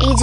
Age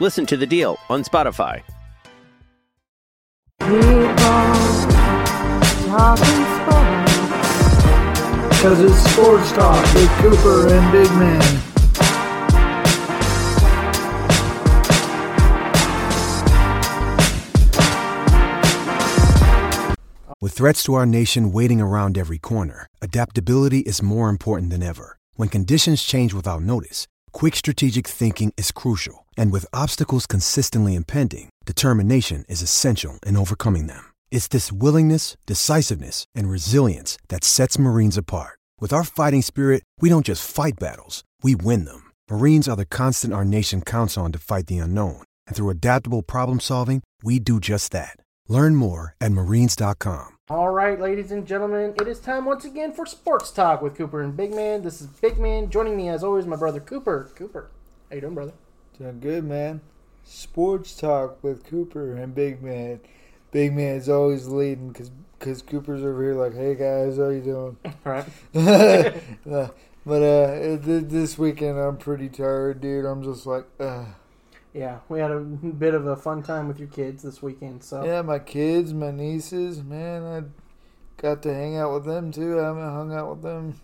Listen to The Deal on Spotify. Because it's Sports Talk with Cooper and Big Man. With threats to our nation waiting around every corner, adaptability is more important than ever. When conditions change without notice, quick strategic thinking is crucial. And with obstacles consistently impending, determination is essential in overcoming them. It's this willingness, decisiveness, and resilience that sets Marines apart. With our fighting spirit, we don't just fight battles, we win them. Marines are the constant our nation counts on to fight the unknown. And through adaptable problem solving, we do just that. Learn more at Marines.com. All right, ladies and gentlemen, it is time once again for Sports Talk with Cooper and Big Man. This is Big Man. Joining me, as always, my brother Cooper. Cooper, how you doing, brother? Doing good, man. Sports Talk with Cooper and Big Man. Big Man is always leading because Cooper's over here like, hey, guys, how you doing? All right. This weekend I'm pretty tired, dude. I'm just like, Yeah, we had a bit of a fun time with your kids this weekend. So yeah, my kids, my nieces, man, I got to hang out with them, too. I haven't hung out with them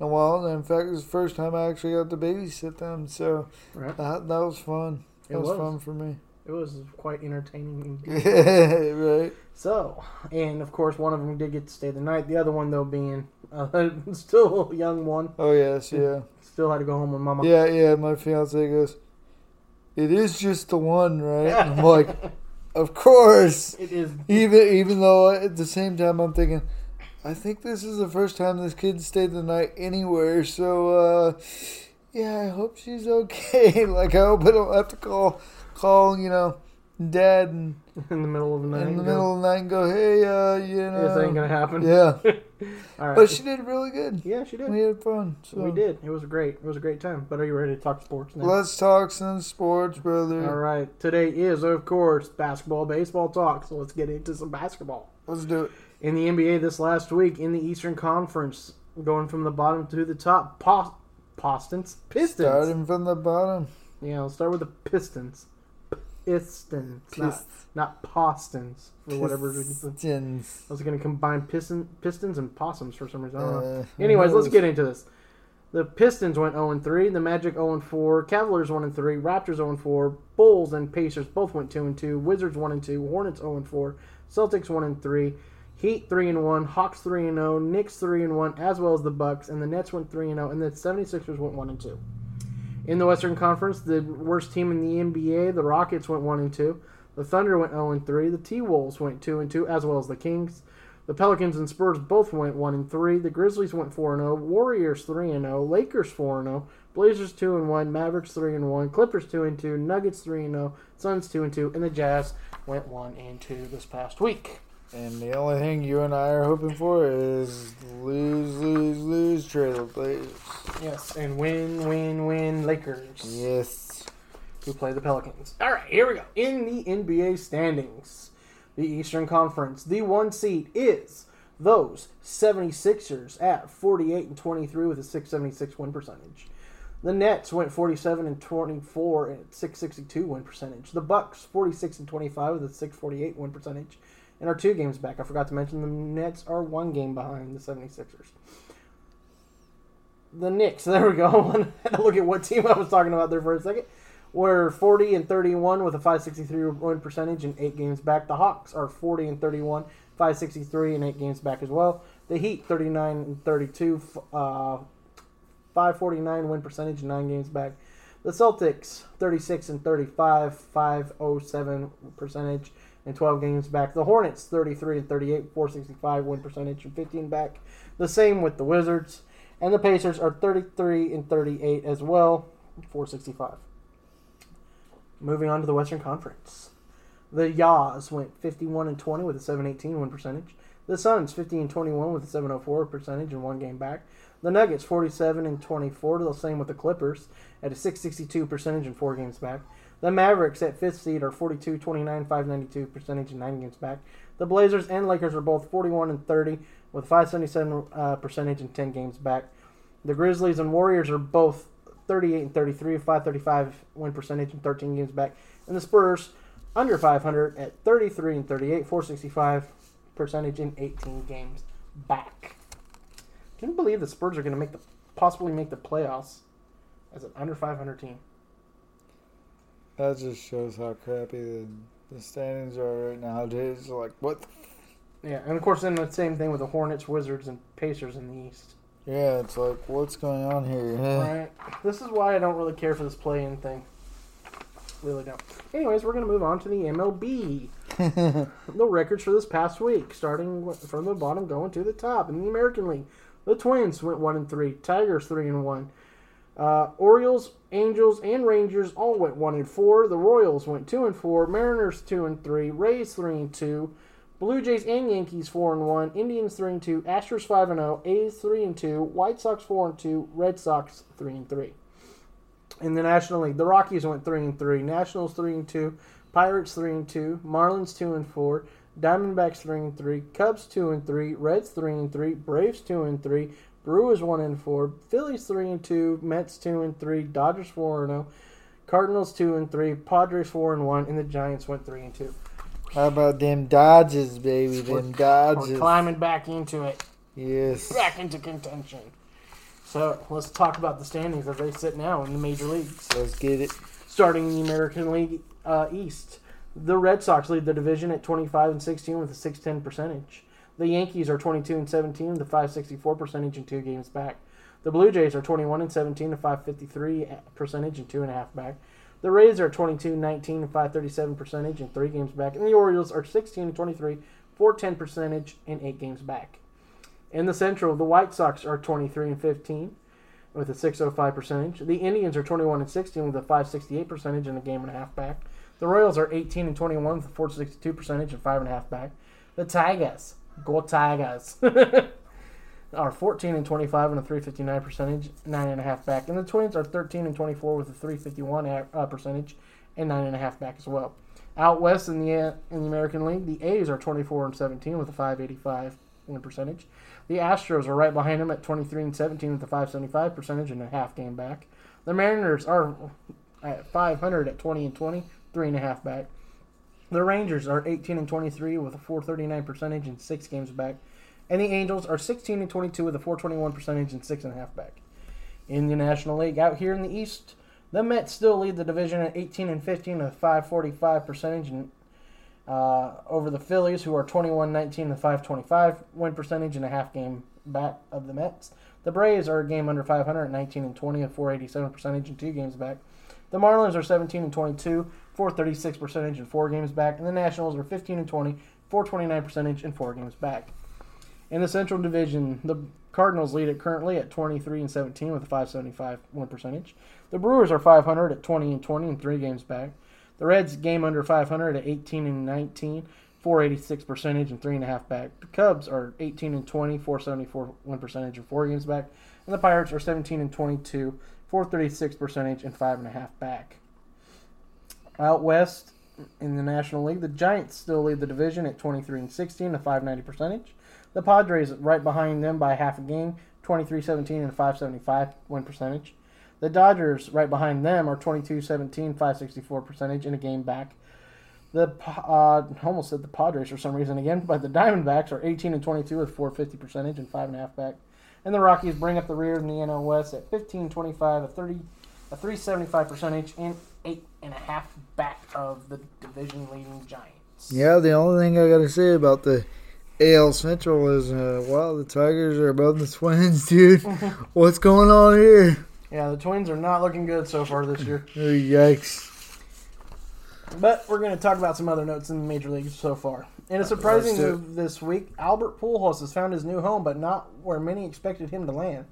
in a while. And in fact, it was the first time I actually got to babysit them. So right. that was fun. It was fun for me. It was quite entertaining. Right. So, and of course, one of them did get to stay the night. The other one, though, being still a young one. Oh, yes, yeah. Still had to go home with Mama. Yeah, my fiancé goes, it is just the one, right? And I'm like, of course. It is. Even though at the same time I'm thinking, I think this is the first time this kid stayed the night anywhere. So, yeah, I hope she's okay. Like, I hope I don't have to call, you know, Dad and in the middle of the night and go, hey, this ain't gonna happen. Yeah. All right. But she did really good. Yeah, she did. We had fun. So. We did. It was a great time. But are you ready to talk sports now? Let's talk some sports, brother. All right. Today is, of course, basketball, baseball talk. So let's get into some basketball. Let's do it. In the NBA this last week, in the Eastern Conference, going from the bottom to the top, Pistons. Starting from the bottom. Yeah, let's start with the Pistons. Not Postons for whatever reason. Pistons. I was going to combine Pistons and Possums for some reason. I don't know. Anyways, let's get into this. The Pistons went 0-3. The Magic 0-4. Cavaliers 1-3. Raptors 0-4. Bulls and Pacers both went 2-2. Wizards 1-2. Hornets 0-4. Celtics 1-3. Heat 3-1. Hawks 3-0. Knicks 3-1, as well as the Bucks. And the Nets went 3-0. And the 76ers went 1-2. In the Western Conference, the worst team in the NBA, the Rockets went 1-2. The Thunder went 0-3. The T-Wolves went 2-2, as well as the Kings. The Pelicans and Spurs both went 1-3. The Grizzlies went 4-0. Warriors 3-0. Lakers 4-0. Blazers 2-1. Mavericks 3-1. Clippers 2-2. Nuggets 3-0. Suns 2-2. And the Jazz went 1-2 this past week. And the only thing you and I are hoping for is lose, Trailblazers. Yes, and win, Lakers. Yes. Who play the Pelicans. All right, here we go. In the NBA standings, the Eastern Conference, the one seed is those 76ers at 48-23 with a 676 win percentage. The Nets went 47-24 at 662 win percentage. The Bucks 46-25 with a 648 win percentage. And are 2 games back. I forgot to mention the Nets are 1 game behind the 76ers. the Knicks. There we go. I had to look at what team I was talking about there for a second. We're 40-31 with a 563 win percentage and 8 games back. The Hawks are 40-31, 563 and 8 games back as well. The Heat 39-32, 549 win percentage and 9 games back. The Celtics 36-35, 507 percentage and 12 games back. The Hornets 33-38, 465 win percentage and 15 back. The same with the Wizards. And the Pacers are 33-38 as well, 465. Moving on to the Western Conference. The Yaws went 51-20 with a 718 win percentage. The Suns 50-21 with a 704 percentage and 1 game back. The Nuggets 47-24, the same with the Clippers at a 662 percentage and 4 games back. The Mavericks at 5th seed are 42-29, 592 percentage and 9 games back. The Blazers and Lakers are both 41-30 with 577 percentage and 10 games back. The Grizzlies and Warriors are both 38-33, 535 win percentage and 13 games back. And the Spurs under 500 at 33-38, 465 percentage and 18 games back. Can you believe the Spurs are going to possibly make the playoffs as an under 500 team? That just shows how crappy the standings are right now. It's like, what? Yeah, and of course, then the same thing with the Hornets, Wizards, and Pacers in the East. Yeah, it's like, what's going on here? Right. This is why I don't really care for this play-in thing. Really don't. Anyways, we're going to move on to the MLB. The records for this past week, starting from the bottom, going to the top. In the American League, the Twins went 1-3. Tigers 3-1. Orioles, Angels, and Rangers all went 1-4. The Royals went 2-4. Mariners 2-3. Rays 3-2. Blue Jays and Yankees 4-1. Indians 3-2. Astros 5-0. A's 3-2. White Sox 4-2. Red Sox 3-3. In the National League, the Rockies went 3-3. Nationals 3-2. Pirates 3-2. Marlins 2-4. Diamondbacks 3-3. Cubs 2-3. Reds 3-3. Braves 2-3. Brewers 1-4, Phillies 3-2, Mets 2-3, Dodgers 4-0, Cardinals 2-3, Padres 4-1, and the Giants went 3-2. How about them Dodgers, baby? Them Dodgers. We're climbing back into it. Yes. Back into contention. So let's talk about the standings as they sit now in the major leagues. Let's get it. Starting in the American League East, the Red Sox lead the division at 25-16 with a 610 percentage. The Yankees are 22-17 with a 564 percentage and 2 games back. The Blue Jays are 21-17 to 553 percentage and 2.5 back. The Rays are 22-19 to 537 percentage and 3 games back. And the Orioles are 16-23, 410 percentage and 8 games back. In the Central, the White Sox are 23-15 with a 605 percentage. The Indians are 21-16 with a 568 percentage and 1.5 back. The Royals are 18-21 with a 462 percentage and 5.5 back. The Tigers. Go Tigers. Are 14-25 and a 359 percentage, 9.5 back. And the Twins are 13-24 with a 351 percentage and 9.5 back as well. Out west in the American League, the A's are 24-17 with a 585 win percentage. The Astros are right behind them at 23-17 with a 575 percentage and 1.5 game back. The Mariners are at 500 at 20-20, 3.5 back. The Rangers are 18-23 with a 439 percentage and 6 games back. And the Angels are 16-22 with a 421 percentage and 6.5 back. In the National League, out here in the East, the Mets still lead the division at 18-15 with a 545 percentage and over the Phillies, who are 21-19 with a 525 win percentage and 1.5 game back of the Mets. The Braves are a game under 500 at 19-20 with 487 percentage and 2 games back. The Marlins are 17-22. 436 percentage and 4 games back, and the Nationals are 15-20, 429 percentage and 4 games back. In the Central Division, the Cardinals lead it currently at 23-17 with a 575 win percentage. The Brewers are 500 at 20-20 and 3 games back. The Reds game under 500 at 18-19, 486 percentage and 3.5 back. The Cubs are 18-20, 474 win percentage and 4 games back, and the Pirates are 17-22, 436 percentage and 5.5 back. Out west in the National League, the Giants still lead the division at 23-16, a 590 percentage. The Padres right behind them by 0.5 a game, 23-17 and 575 win percentage. The Dodgers right behind them are 22-17, 564 percentage and a game back. The almost said the Padres for some reason again, but the Diamondbacks are 18-22 with 450 percentage and 5.5 back. And the Rockies bring up the rear in the NL West at 15-25, a 375 percentage, and 8.5 back of the division-leading Giants. Yeah, the only thing I got to say about the AL Central is, wow, the Tigers are above the Twins, dude. What's going on here? Yeah, the Twins are not looking good so far this year. Oh, yikes. But we're going to talk about some other notes in the Major League so far. In a surprising move this week, Albert Pujols has found his new home, but not where many expected him to land.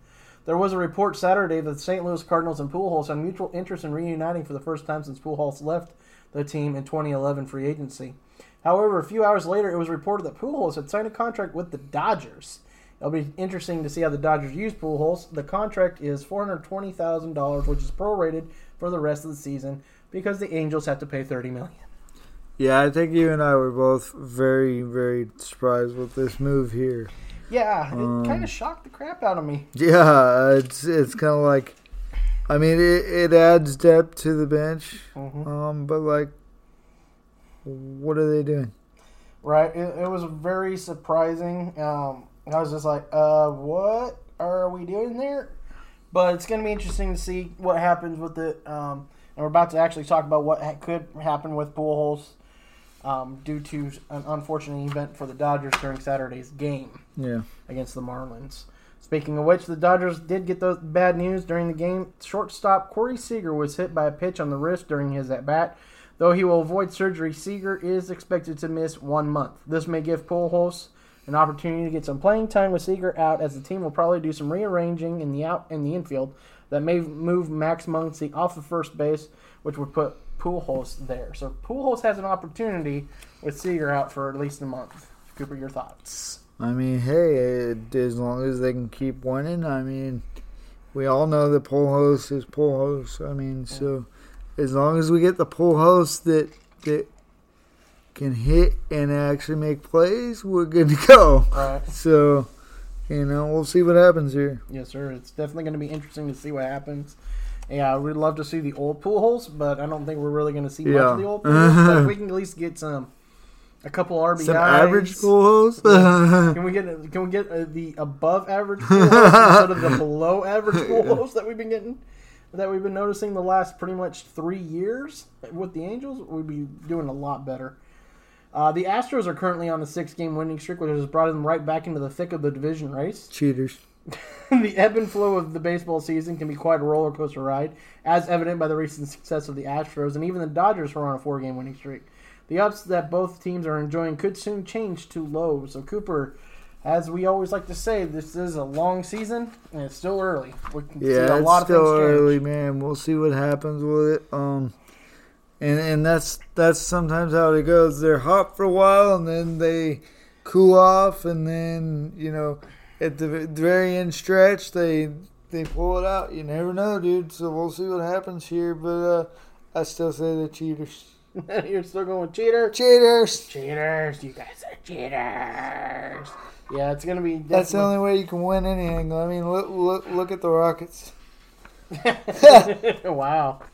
There was a report Saturday that the St. Louis Cardinals and Pujols had mutual interest in reuniting for the first time since Pujols left the team in 2011 free agency. However, a few hours later, it was reported that Pujols had signed a contract with the Dodgers. It'll be interesting to see how the Dodgers use Pujols. The contract is $420,000, which is prorated for the rest of the season because the Angels have to pay $30 million. Yeah, I think you and I were both very, very surprised with this move here. Yeah, it kind of shocked the crap out of me. Yeah, it's kind of like, I mean, it adds depth to the bench, but like, what are they doing? Right, it was very surprising. I was just like, what are we doing there? But it's going to be interesting to see what happens with it. And we're about to actually talk about what could happen with Pujols due to an unfortunate event for the Dodgers during Saturday's game against the Marlins. Speaking of which, the Dodgers did get those bad news during the game. Shortstop Corey Seager was hit by a pitch on the wrist during his at-bat. Though he will avoid surgery, Seager is expected to miss 1 month. This may give Pujols an opportunity to get some playing time with Seager out, as the team will probably do some rearranging in the infield that may move Max Muncy off of first base, which would put Pujols there. So Pujols has an opportunity with Seager out for at least a month. Cooper, your thoughts? I mean, hey, as long as they can keep winning, I mean, we all know that Pujols is Pujols. I mean, so as long as we get the Pujols that can hit and actually make plays, we're good to go. Right. So, you know, we'll see what happens here. Yes, sir. It's definitely going to be interesting to see what happens. Yeah, we'd love to see the old Pujols, but I don't think we're really going to see much of the old Pujols. But if we can at least get a couple RBIs. Some average Pujols? Yeah. Can we get the above average Pujols instead of the below average Pujols that we've been getting? That we've been noticing the last pretty much 3 years with the Angels, we'd be doing a lot better. The Astros are currently on a 6-game winning streak, which has brought them right back into the thick of the division race. Cheaters. The ebb and flow of the baseball season can be quite a roller coaster ride, as evident by the recent success of the Astros, and even the Dodgers who are on a 4-game winning streak. The ups that both teams are enjoying could soon change to lows. So, Cooper, as we always like to say, this is a long season, and it's still early. We can see a lot of things change. Yeah, it's still early, man. We'll see what happens with it. And that's sometimes how it goes. They're hot for a while, and then they cool off, and then, you know, at the very end stretch, they pull it out. You never know, dude. So we'll see what happens here. But I still say they're cheaters. You're still going cheater? Cheaters. Cheaters. You guys are cheaters. Yeah, it's going to be definitely... That's the only way you can win anything. I mean, look at the Rockets. Wow. A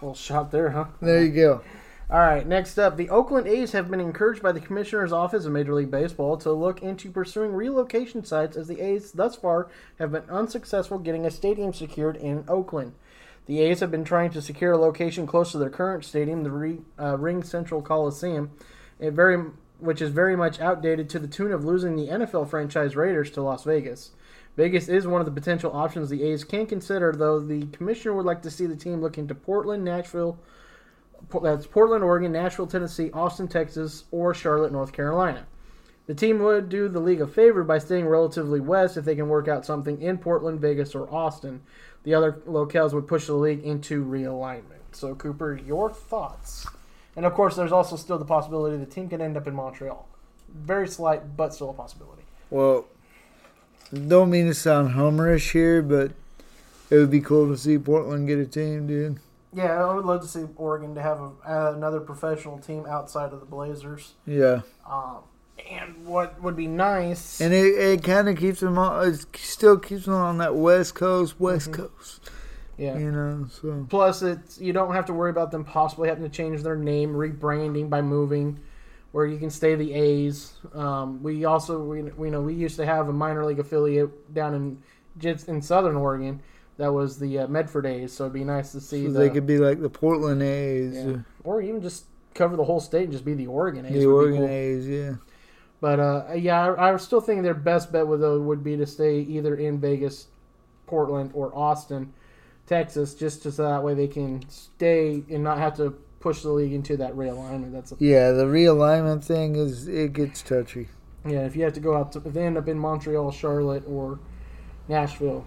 little shot there, huh? There you go. All right, next up. The Oakland A's have been encouraged by the Commissioner's Office of Major League Baseball to look into pursuing relocation sites, as the A's thus far have been unsuccessful getting a stadium secured in Oakland. The A's have been trying to secure a location close to their current stadium, the Ring Central Coliseum, which is very much outdated, to the tune of losing the NFL franchise Raiders to Las Vegas. Vegas is one of the potential options the A's can consider, though the commissioner would like to see the team look into Portland, Oregon, Nashville, Tennessee, Austin, Texas, or Charlotte, North Carolina. The team would do the league a favor by staying relatively west if they can work out something in Portland, Vegas, or Austin. The other locales would push the league into realignment. So, Cooper, your thoughts? And, of course, there's also still the possibility the team can end up in Montreal. Very slight, but still a possibility. Well... Don't mean to sound homerish here, but it would be cool to see Portland get a team, dude. Yeah, I would love to see Oregon to have another professional team outside of the Blazers. Yeah. And what would be nice... And it kind of keeps them on... It still keeps them on that West Coast. Yeah. You know, so... Plus, you don't have to worry about them possibly having to change their name, rebranding by moving... where you can stay the A's. We also we used to have a minor league affiliate down in Southern Oregon. That was the Medford A's, so it'd be nice to see. So they could be like the Portland A's, yeah. Or even just cover the whole state and just be the Oregon A's. The Oregon cool. A's, yeah. But I still think their best bet would be to stay either in Vegas, Portland, or Austin, Texas, just so that way they can stay and not have to push the league into that realignment. The realignment thing it gets touchy. Yeah, if you have to go out, if they end up in Montreal, Charlotte, or Nashville.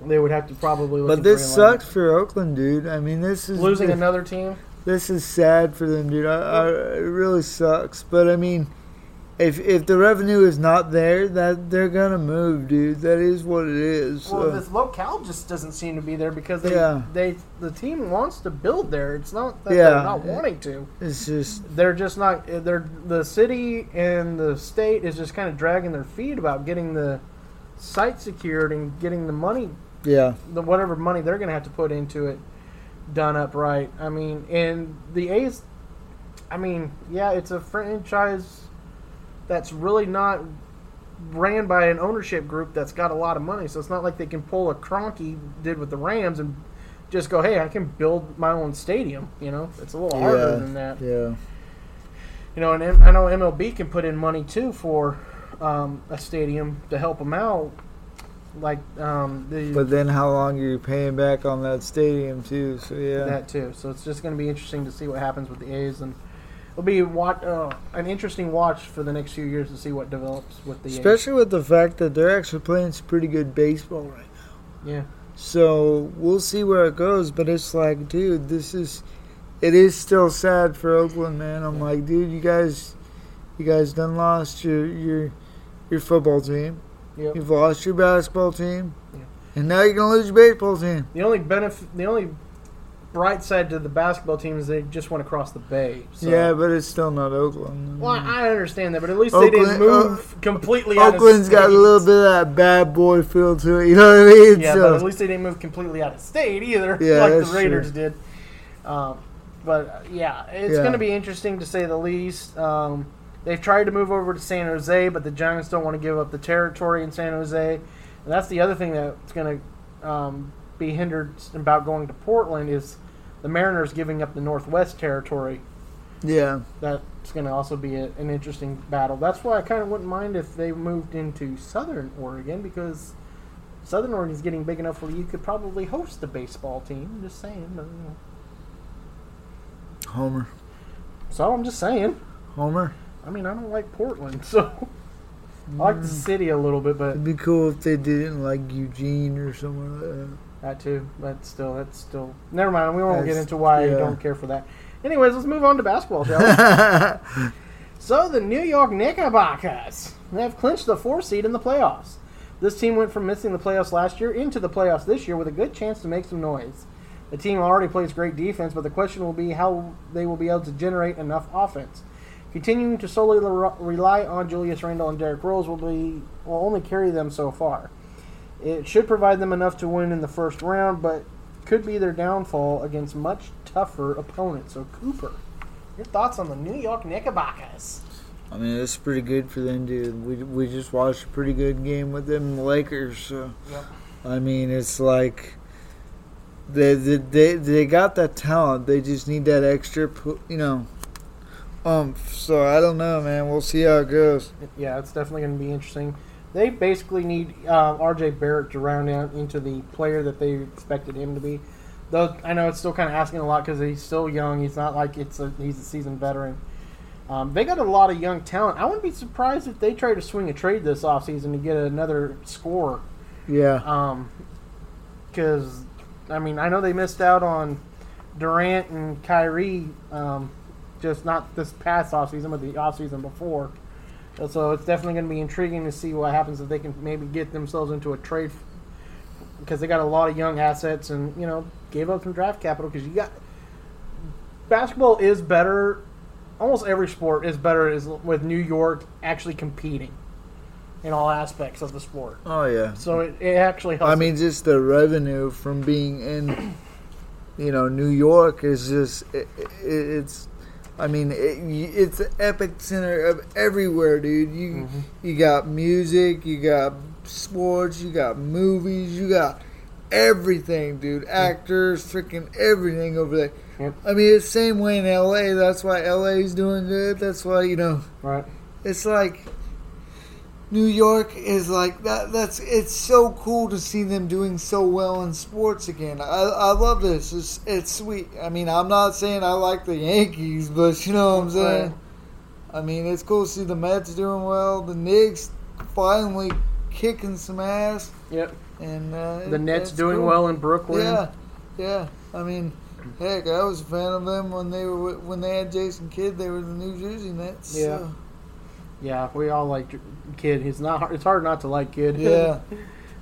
They would have to probably look at. But this sucks for Oakland, dude. I mean, this is... Losing another team? This is sad for them, dude. It really sucks. But, I mean, if the revenue is not there, that they're going to move, dude. That is what it is. Well, this locale just doesn't seem to be there because the team wants to build there. It's not that they're not wanting to. It's just... They're just not... The city and the state is just kind of dragging their feet about getting the site secured and getting the money... Yeah, whatever money they're going to have to put into it, done up right. I mean, and the A's, it's a franchise that's really not ran by an ownership group that's got a lot of money. So it's not like they can pull a Kroenke did with the Rams and just go, hey, I can build my own stadium. You know, it's a little harder than that. Yeah. You know, and I know MLB can put in money too for a stadium to help them out. But then how long are you paying back on that stadium too? So yeah, that too. So it's just going to be interesting to see what happens with the A's, and it'll be an interesting watch for the next few years to see what develops with the A's. Especially with the fact that they're actually playing some pretty good baseball right now. Yeah. So we'll see where it goes, but it's like, dude, it is still sad for Oakland, man. I'm like, dude, you guys done lost your football team. Yep. You've lost your basketball team, and now you're going to lose your baseball team. The only bright side to the basketball team is they just went across the bay. So. Yeah, but it's still not Oakland. Well, I understand that, but at least they didn't move completely out of state. Oakland's got a little bit of that bad boy feel to it, you know what I mean? Yeah, but at least they didn't move completely out of state either, like the Raiders did. It's going to be interesting to say the least. They've tried to move over to San Jose, but the Giants don't want to give up the territory in San Jose. And that's the other thing that's going to be hindered about going to Portland is the Mariners giving up the Northwest territory. Yeah. That's going to also be an interesting battle. That's why I kind of wouldn't mind if they moved into Southern Oregon, because Southern Oregon is getting big enough where you could probably host a baseball team. I'm just saying. Homer. So I'm just saying. Homer. I mean, I don't like Portland, so I like the city a little bit, but... It'd be cool if they did it in, like, Eugene or somewhere like that. That, too. That's still... Never mind. We won't get into why I don't care for that. Anyways, let's move on to basketball, shall we? So, the New York Knickerbockers have clinched the 4th seed in the playoffs. This team went from missing the playoffs last year into the playoffs this year with a good chance to make some noise. The team already plays great defense, but the question will be how they will be able to generate enough offense. Continuing to solely rely on Julius Randle and Derrick Rose will only carry them so far. It should provide them enough to win in the first round, but could be their downfall against much tougher opponents. So, Cooper, your thoughts on the New York Knickerbockers? I mean, it's pretty good for them, dude. We just watched a pretty good game with them and the Lakers. So. Yep. I mean, it's like they got that talent. They just need that extra, So I don't know, man. We'll see how it goes. Yeah, it's definitely going to be interesting. They basically need R.J. Barrett to round out into the player that they expected him to be. Though I know it's still kind of asking a lot because he's still young. He's not like he's a seasoned veteran. They got a lot of young talent. I wouldn't be surprised if they try to swing a trade this offseason to get another scorer. Yeah. Because I know they missed out on Durant and Kyrie. Just not this past offseason, but the offseason before. So it's definitely going to be intriguing to see what happens if they can maybe get themselves into a trade because they got a lot of young assets and, gave up some draft capital because basketball is better. Almost every sport is better with New York actually competing in all aspects of the sport. Oh, yeah. So it actually helps. I mean, just the revenue from being in, New York is just – it's – I mean, it's an epicenter of everywhere, dude. You got music, you got sports, you got movies, you got everything, dude. Actors, freaking everything over there. Yep. I mean, it's the same way in L.A. That's why L.A.'s doing good. That's why, you know. Right. It's like New York is like that. It's so cool to see them doing so well in sports again. I love this. It's sweet. I mean, I'm not saying I like the Yankees, but you know what I'm saying. Right. I mean, it's cool to see the Mets doing well. The Knicks finally kicking some ass. Yep. And the Nets doing well in Brooklyn. Yeah. I mean, heck, I was a fan of them when they had Jason Kidd. They were the New Jersey Nets. Yeah. So. Yeah, we all like Kidd. It's hard not to like Kidd. Yeah.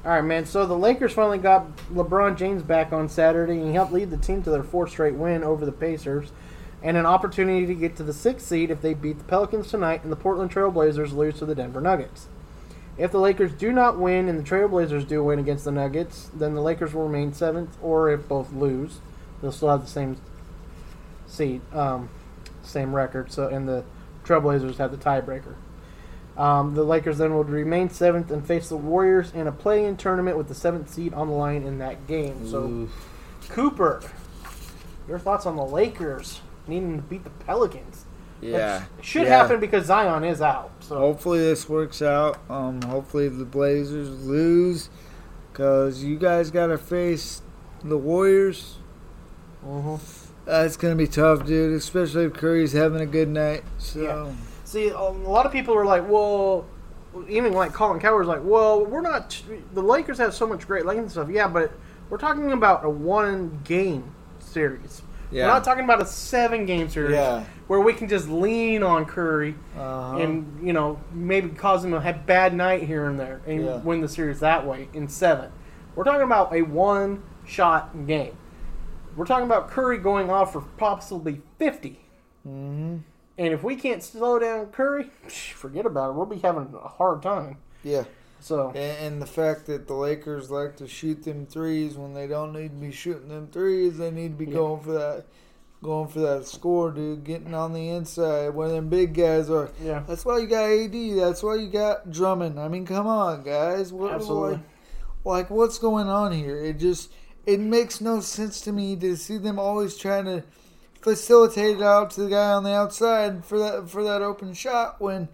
All right, man. So the Lakers finally got LeBron James back on Saturday, and he helped lead the team to their fourth straight win over the Pacers and an opportunity to get to the sixth seed if they beat the Pelicans tonight and the Portland Trail Blazers lose to the Denver Nuggets. If the Lakers do not win and the Trail Blazers do win against the Nuggets, then the Lakers will remain seventh, or if both lose, they'll still have the same seed, same record. So, and the Trail Blazers have the tiebreaker. The Lakers then will remain 7th and face the Warriors in a play-in tournament with the 7th seed on the line in that game. So, Cooper, your thoughts on the Lakers needing to beat the Pelicans? Yeah. It should happen because Zion is out. So hopefully this works out. Hopefully the Blazers lose because you guys got to face the Warriors. That's going to be tough, dude, especially if Curry's having a good night. So. Yeah. See, a lot of people are like, well, even like Colin Cowherd's like, well, we're not the Lakers have so much great Lakers stuff. Yeah, but we're talking about a one-game series. Yeah. We're not talking about a seven-game series where we can just lean on Curry and, you know, maybe cause him a bad night here and there and win the series that way in seven. We're talking about a one-shot game. We're talking about Curry going off for possibly 50. Mm-hmm. And if we can't slow down Curry, forget about it. We'll be having a hard time. Yeah. So. And the fact that the Lakers like to shoot them threes when they don't need to be shooting them threes, they need to be going for that score, dude. Getting on the inside where them big guys are. Yeah. That's why you got AD. That's why you got Drummond. I mean, come on, guys. Absolutely. Like, what's going on here? It makes no sense to me to see them always trying to facilitate it out to the guy on the outside for that open shot when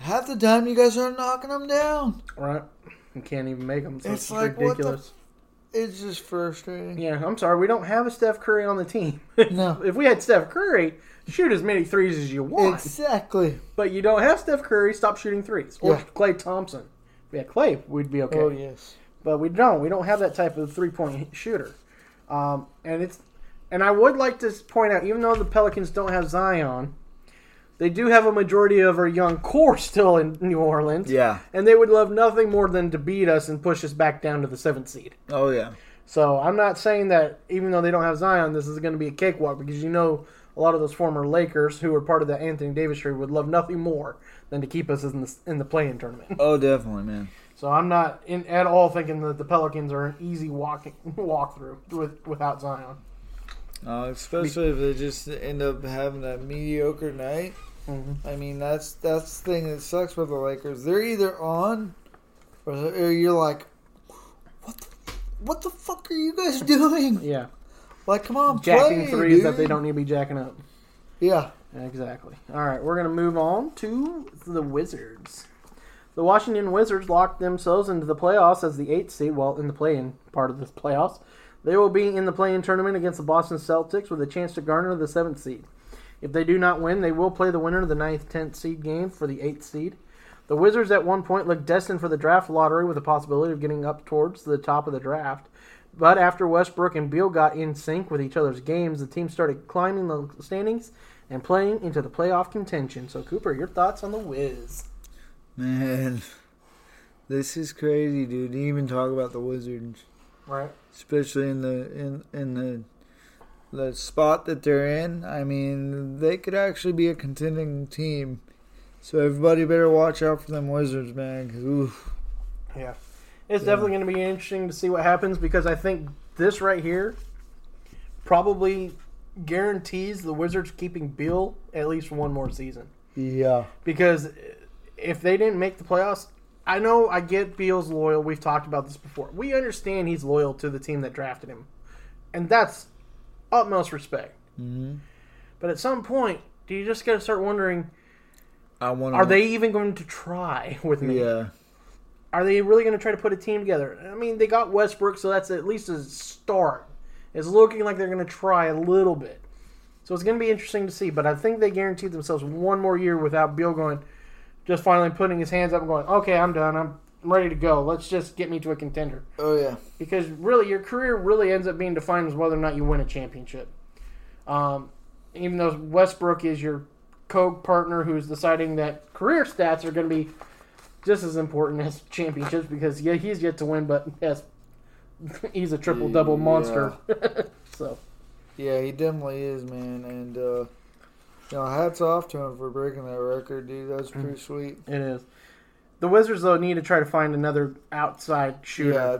half the time you guys are knocking them down. Right. You can't even make them. So it's like, ridiculous. It's just frustrating. Yeah, I'm sorry. We don't have a Steph Curry on the team. No. If we had Steph Curry, shoot as many threes as you want. Exactly. But you don't have Steph Curry. Stop shooting threes. Or Klay Thompson. Yeah, Klay, we'd be okay. Oh, yes. But we don't. We don't have that type of three-point shooter. And I would like to point out, even though the Pelicans don't have Zion, they do have a majority of our young core still in New Orleans. Yeah. And they would love nothing more than to beat us and push us back down to the 7th seed. Oh, yeah. So I'm not saying that even though they don't have Zion, this is going to be a cakewalk because you know a lot of those former Lakers who were part of the Anthony Davis tree would love nothing more than to keep us in the play-in tournament. Oh, definitely, man. So I'm not at all thinking that the Pelicans are an easy walkthrough without Zion. Especially if they just end up having a mediocre night. Mm-hmm. I mean, that's the thing that sucks with the Lakers. They're either on, or you're like, what the fuck are you guys doing? Yeah. Like, come on, jacking play, threes, dude, that they don't need to be jacking up. Yeah. Exactly. All right, we're going to move on to the Wizards. The Washington Wizards locked themselves into the playoffs as the 8th seed, well, in the play-in part of this playoffs. They will be in the play-in tournament against the Boston Celtics with a chance to garner the 7th seed. If they do not win, they will play the winner of the 9th, 10th seed game for the 8th seed. The Wizards at one point looked destined for the draft lottery with the possibility of getting up towards the top of the draft. But after Westbrook and Beal got in sync with each other's games, the team started climbing the standings and playing into the playoff contention. So, Cooper, your thoughts on the Wiz? Man, this is crazy, dude. You even talk about the Wizards. Right. Especially in the spot that they're in. I mean, they could actually be a contending team. So everybody better watch out for them Wizards, man. Oof. Yeah. It's definitely going to be interesting to see what happens because I think this right here probably guarantees the Wizards keeping Beal at least one more season. Yeah. Because if they didn't make the playoffs, I know I get Beal's loyal. We've talked about this before. We understand he's loyal to the team that drafted him. And that's utmost respect. Mm-hmm. But at some point, do you just got to start wondering, are they even going to try with me? Yeah. Are they really going to try to put a team together? I mean, they got Westbrook, so that's at least a start. It's looking like they're going to try a little bit. So it's going to be interesting to see. But I think they guaranteed themselves one more year without Beal going, just finally putting his hands up and going, okay, I'm done. I'm ready to go. Let's just get me to a contender. Oh, yeah. Because really, your career really ends up being defined as whether or not you win a championship. Even though Westbrook is your co-partner who's deciding that career stats are going to be just as important as championships because, yeah, he's yet to win, but yes, he's a triple-double monster. So, yeah, he definitely is, man. And, you know, hats off to him for breaking that record, dude. That's pretty sweet. It is. The Wizards, though, need to try to find another outside shooter. Yeah,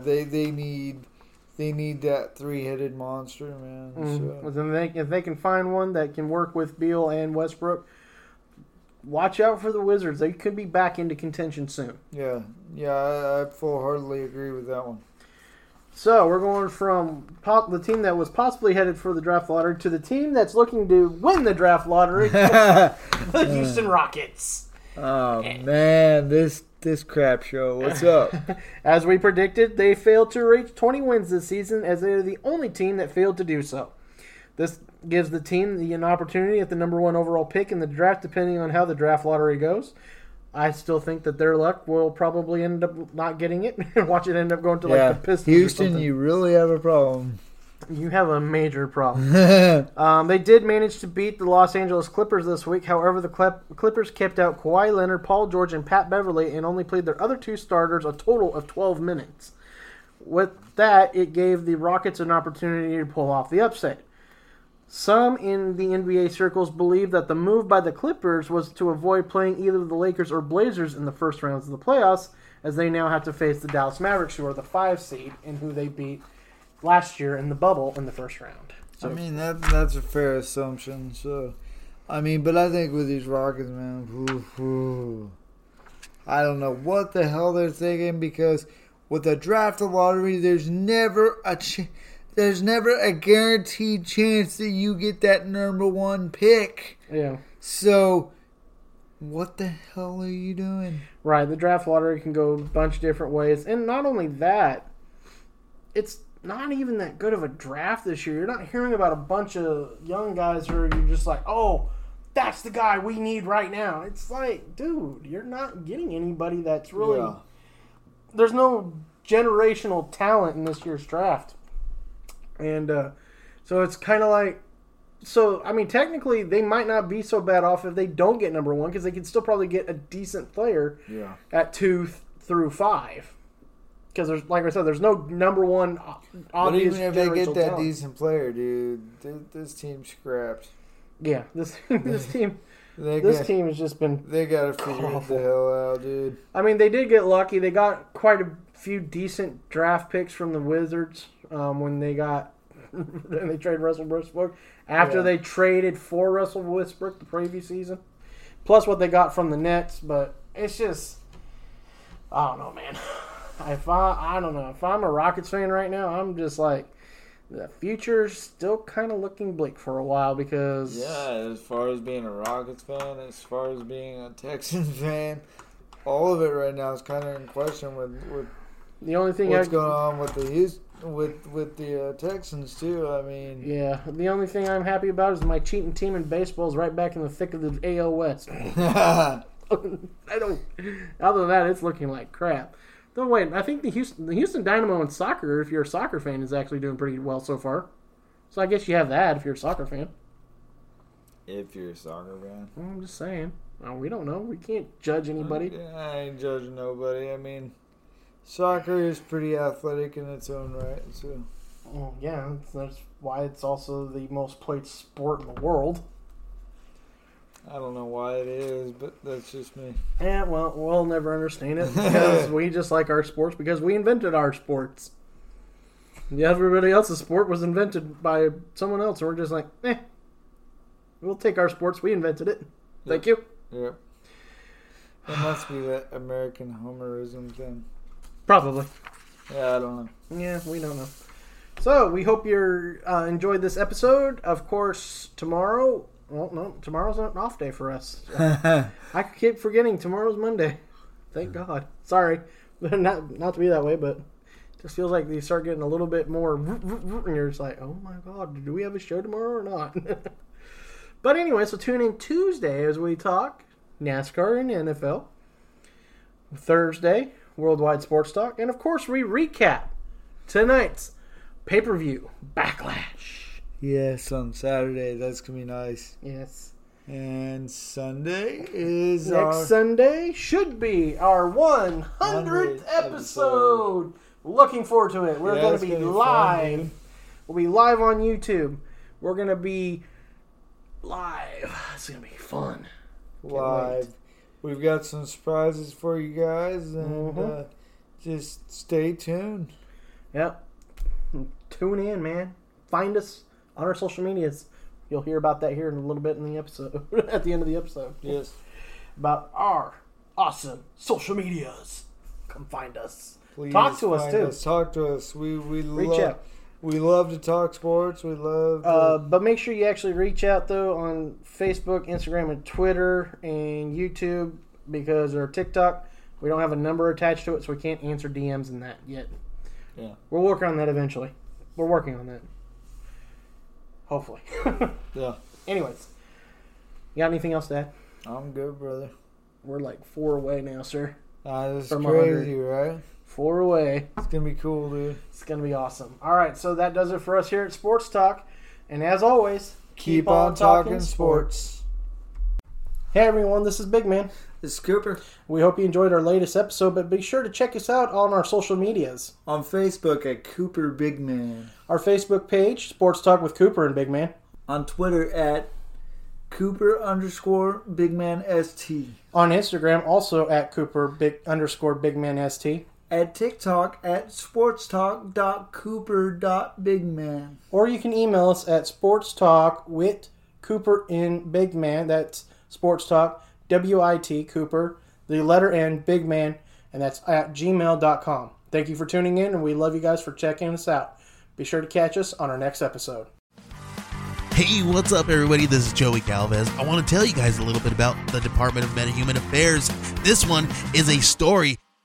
they need that three-headed monster, man. Mm-hmm. So. If they can find one that can work with Beal and Westbrook, watch out for the Wizards. They could be back into contention soon. Yeah, I full-heartedly agree with that one. So we're going from the team that was possibly headed for the draft lottery to the team that's looking to win the draft lottery, the Houston Rockets. Oh, man, this crap show. What's up? As we predicted, they failed to reach 20 wins this season as they are the only team that failed to do so. This gives the team an opportunity at the number one overall pick in the draft, depending on how the draft lottery goes. I still think that their luck will probably end up not getting it and watch it end up going to like the Pistons. Houston, you really have a problem. You have a major problem. They did manage to beat the Los Angeles Clippers this week. However, the Clippers kept out Kawhi Leonard, Paul George, and Pat Beverly and only played their other two starters a total of 12 minutes. With that, it gave the Rockets an opportunity to pull off the upset. Some in the NBA circles believe that the move by the Clippers was to avoid playing either the Lakers or Blazers in the first rounds of the playoffs, as they now have to face the Dallas Mavericks, who are the 5 seed and who they beat last year in the bubble in the first round. So, I mean, that's a fair assumption. So, I mean, but I think with these Rockets, man, I don't know what the hell they're thinking, because with the draft lottery, there's never a chance. There's never a guaranteed chance that you get that number one pick. Yeah. So, what the hell are you doing? Right. The draft lottery can go a bunch of different ways. And not only that, it's not even that good of a draft this year. You're not hearing about a bunch of young guys who are just like, oh, that's the guy we need right now. It's like, dude, you're not getting anybody that's really... Yeah. There's no generational talent in this year's draft. And so it's kind of like, so, I mean, technically they might not be so bad off if they don't get number one, because they can still probably get a decent player at 2 through 5. Because there's, like I said, there's no number one obvious. But even if they get that talent. Decent player, dude, this team scraps. Yeah, this team has just been. They got to figure the hell out, dude. I mean, they did get lucky. They got quite a few decent draft picks from the Wizards. When they got and they traded Russell Westbrook after they traded for Russell Westbrook the previous season, plus what they got from the Nets. But it's just, I don't know, man. If I'm a Rockets fan right now, I'm just like, the future's still kind of looking bleak for a while, because as far as being a Rockets fan, as far as being a Texans fan, all of it right now is kind of in question with the only thing going on with the Houston. With the Texans, too, I mean... Yeah, the only thing I'm happy about is my cheating team in baseball is right back in the thick of the AL West. Other than that, it's looking like crap. No, wait, I think the Houston Dynamo in soccer, if you're a soccer fan, is actually doing pretty well so far. So I guess you have that if you're a soccer fan. If you're a soccer fan? Well, I'm just saying. Well, we don't know. We can't judge anybody. I ain't judging nobody. I mean... Soccer is pretty athletic in its own right, so... Well, yeah, that's why it's also the most played sport in the world. I don't know why it is, but that's just me. Yeah, well, we'll never understand it, because we just like our sports, because we invented our sports. Yeah, everybody else's sport was invented by someone else, and we're just like, eh. We'll take our sports. We invented it. Thank you. Yeah. It must be that American homerism thing. Probably. Yeah, I don't know. Yeah, we don't know. So, we hope you enjoyed this episode. Of course, tomorrow... Well, no, tomorrow's an off day for us. So I keep forgetting tomorrow's Monday. Thank God. Sorry. Not to be that way, but... Just feels like you start getting a little bit more, and you're just like, oh my God, do we have a show tomorrow or not? But anyway, so tune in Tuesday as we talk NASCAR and NFL. Thursday, Worldwide Sports Talk. And of course, we recap tonight's pay-per-view, Backlash. Yes, on Saturday. That's going to be nice. Yes. And Sunday is Sunday should be our 100th episode. Looking forward to it. We're going to be live. Fun, we'll be live on YouTube. We're going to be live. It's going to be fun. Live. We've got some surprises for you guys, and just stay tuned. Yep. Tune in, man. Find us on our social medias. You'll hear about that here in a little bit in the episode, at the end of the episode. Yes. About our awesome social medias. Come find us. Please talk to us, too. Talk to us. We reach out. We love to talk sports. We love to... But make sure you actually reach out, though, on Facebook, Instagram, and Twitter, and YouTube, because our TikTok, we don't have a number attached to it, so we can't answer DMs in that yet. Yeah. We'll work on that eventually. We're working on that. Hopefully. Yeah. Anyways, you got anything else to add? I'm good, brother. We're like 4 away now, sir. That's crazy, right? 4 away. It's going to be cool, dude. It's going to be awesome. All right, so that does it for us here at Sports Talk. And as always, keep on talking sports. Hey, everyone. This is Big Man. This is Cooper. We hope you enjoyed our latest episode, but be sure to check us out on our social medias. On Facebook at Cooper Big Man. Our Facebook page, Sports Talk with Cooper and Big Man. On Twitter at Cooper_Big Man ST. On Instagram, also at Cooper_Big Man ST. At TikTok at sportstalk.cooper.bigman. Or you can email us at sportstalkwithcooperandbigman. That's sportstalk, W-I-T, Cooper, the letter N, big man, and that's at gmail.com. Thank you for tuning in, and we love you guys for checking us out. Be sure to catch us on our next episode. Hey, what's up, everybody? This is Joey Galvez. I want to tell you guys a little bit about the Department of Meta-Human Affairs. This one is a story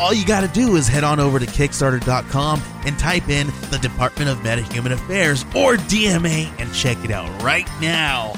All you got to do is head on over to Kickstarter.com and type in the Department of Meta-Human Affairs or DMA and check it out right now.